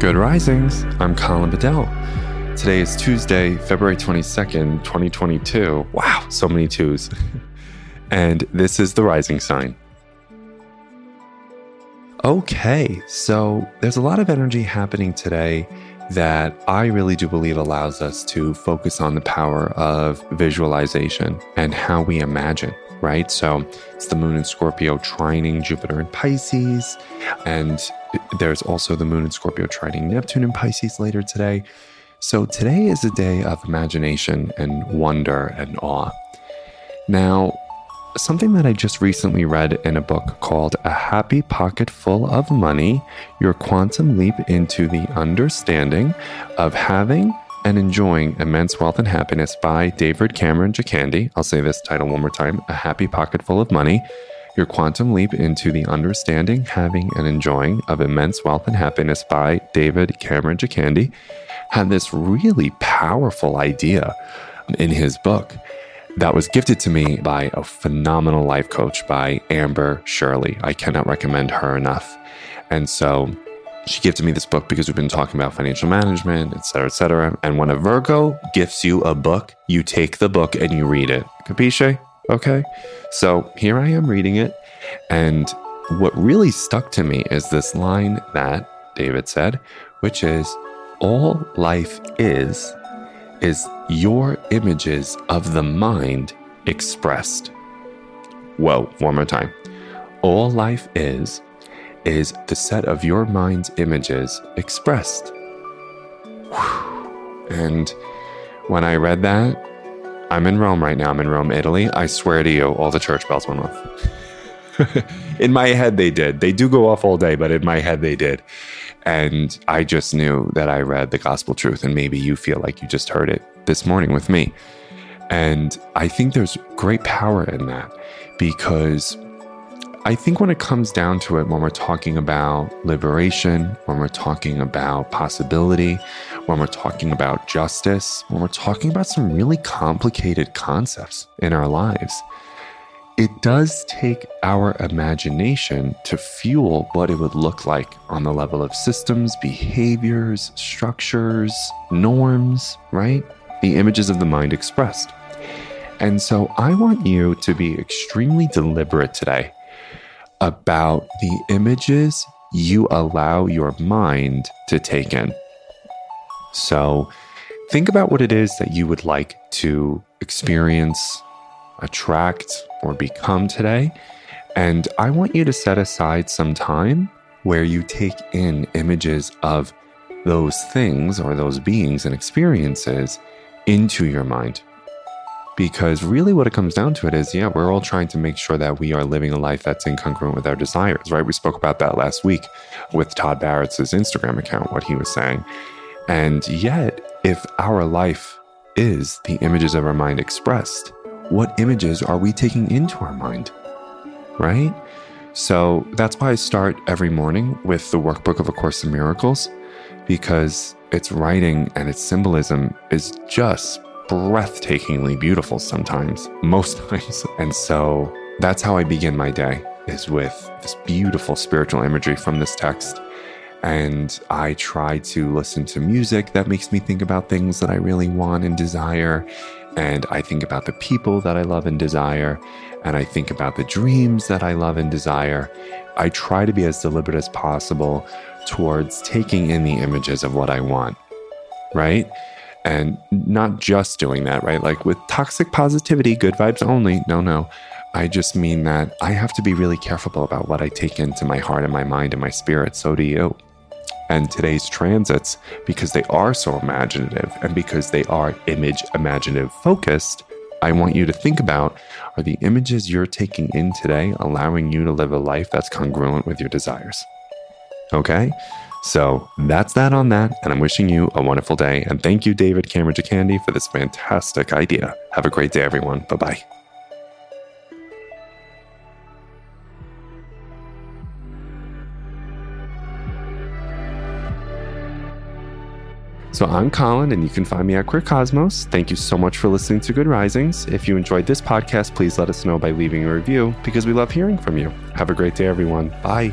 Good Risings, I'm Colin Bedell. Today is Tuesday, February 22nd, 2022. Wow, so many twos. And this is the rising sign. Okay, so there's a lot of energy happening today that I really do believe allows us to focus on the power of visualization and how we imagine. Right? So it's the moon in Scorpio trining Jupiter in Pisces. And there's also the moon in Scorpio trining Neptune in Pisces later today. So today is a day of imagination and wonder and awe. Now, something that I just recently read in a book called A Happy Pocket Full of Money, Your Quantum Leap into the Understanding of Having and Enjoying Immense Wealth and Happiness by David Cameron Gikandi. I'll say this title one more time. A Happy Pocket Full of Money, Your Quantum Leap into the Understanding, Having, and Enjoying of Immense Wealth and Happiness by David Cameron Gikandi had this really powerful idea in his book that was gifted to me by a phenomenal life coach, by Amber Shirley. I cannot recommend her enough. And so she gifted me this book because we've been talking about financial management, et cetera, et cetera. And when a Virgo gifts you a book, you take the book and you read it. Capisce? Okay. So here I am reading it. And what really stuck to me is this line that David said, which is, all life is your images of the mind expressed. Whoa, one more time. All life is the set of your mind's images expressed. Whew. And when I read that, I'm in Rome right now. I'm in Rome, Italy. I swear to you, all the church bells went off. In my head, they did. They do go off all day, but in my head, they did. And I just knew that I read the gospel truth, and maybe you feel like you just heard it this morning with me. And I think there's great power in that, because I think when it comes down to it, when we're talking about liberation, when we're talking about possibility, when we're talking about justice, when we're talking about some really complicated concepts in our lives, it does take our imagination to fuel what it would look like on the level of systems, behaviors, structures, norms, right? The images of the mind expressed. And so I want you to be extremely deliberate today about the images you allow your mind to take in. So think about what it is that you would like to experience, attract, or become today. And I want you to set aside some time where you take in images of those things or those beings and experiences into your mind. Because really what it comes down to it is, yeah, we're all trying to make sure that we are living a life that's incongruent with our desires, right? We spoke about that last week with Todd Barrett's Instagram account, what he was saying. And yet, if our life is the images of our mind expressed, what images are we taking into our mind, right? So that's why I start every morning with the workbook of A Course in Miracles, because its writing and its symbolism is just breathtakingly beautiful sometimes, most times. And so that's how I begin my day, is with this beautiful spiritual imagery from this text. And I try to listen to music that makes me think about things that I really want and desire. And I think about the people that I love and desire. And I think about the dreams that I love and desire. I try to be as deliberate as possible towards taking in the images of what I want, right? And not just doing that, right? Like with toxic positivity, good vibes only. No. I just mean that I have to be really careful about what I take into my heart and my mind and my spirit. So do you. And today's transits, because they are so imaginative and because they are image imaginative focused, I want you to think about, are the images you're taking in today allowing you to live a life that's congruent with your desires? Okay? So that's that on that, and I'm wishing you a wonderful day. And thank you, David Cameron Gikandi, for this fantastic idea. Have a great day, everyone. Bye-bye. So I'm Colin, and you can find me at Queer Cosmos. Thank you so much for listening to Good Risings. If you enjoyed this podcast, please let us know by leaving a review, because we love hearing from you. Have a great day, everyone. Bye.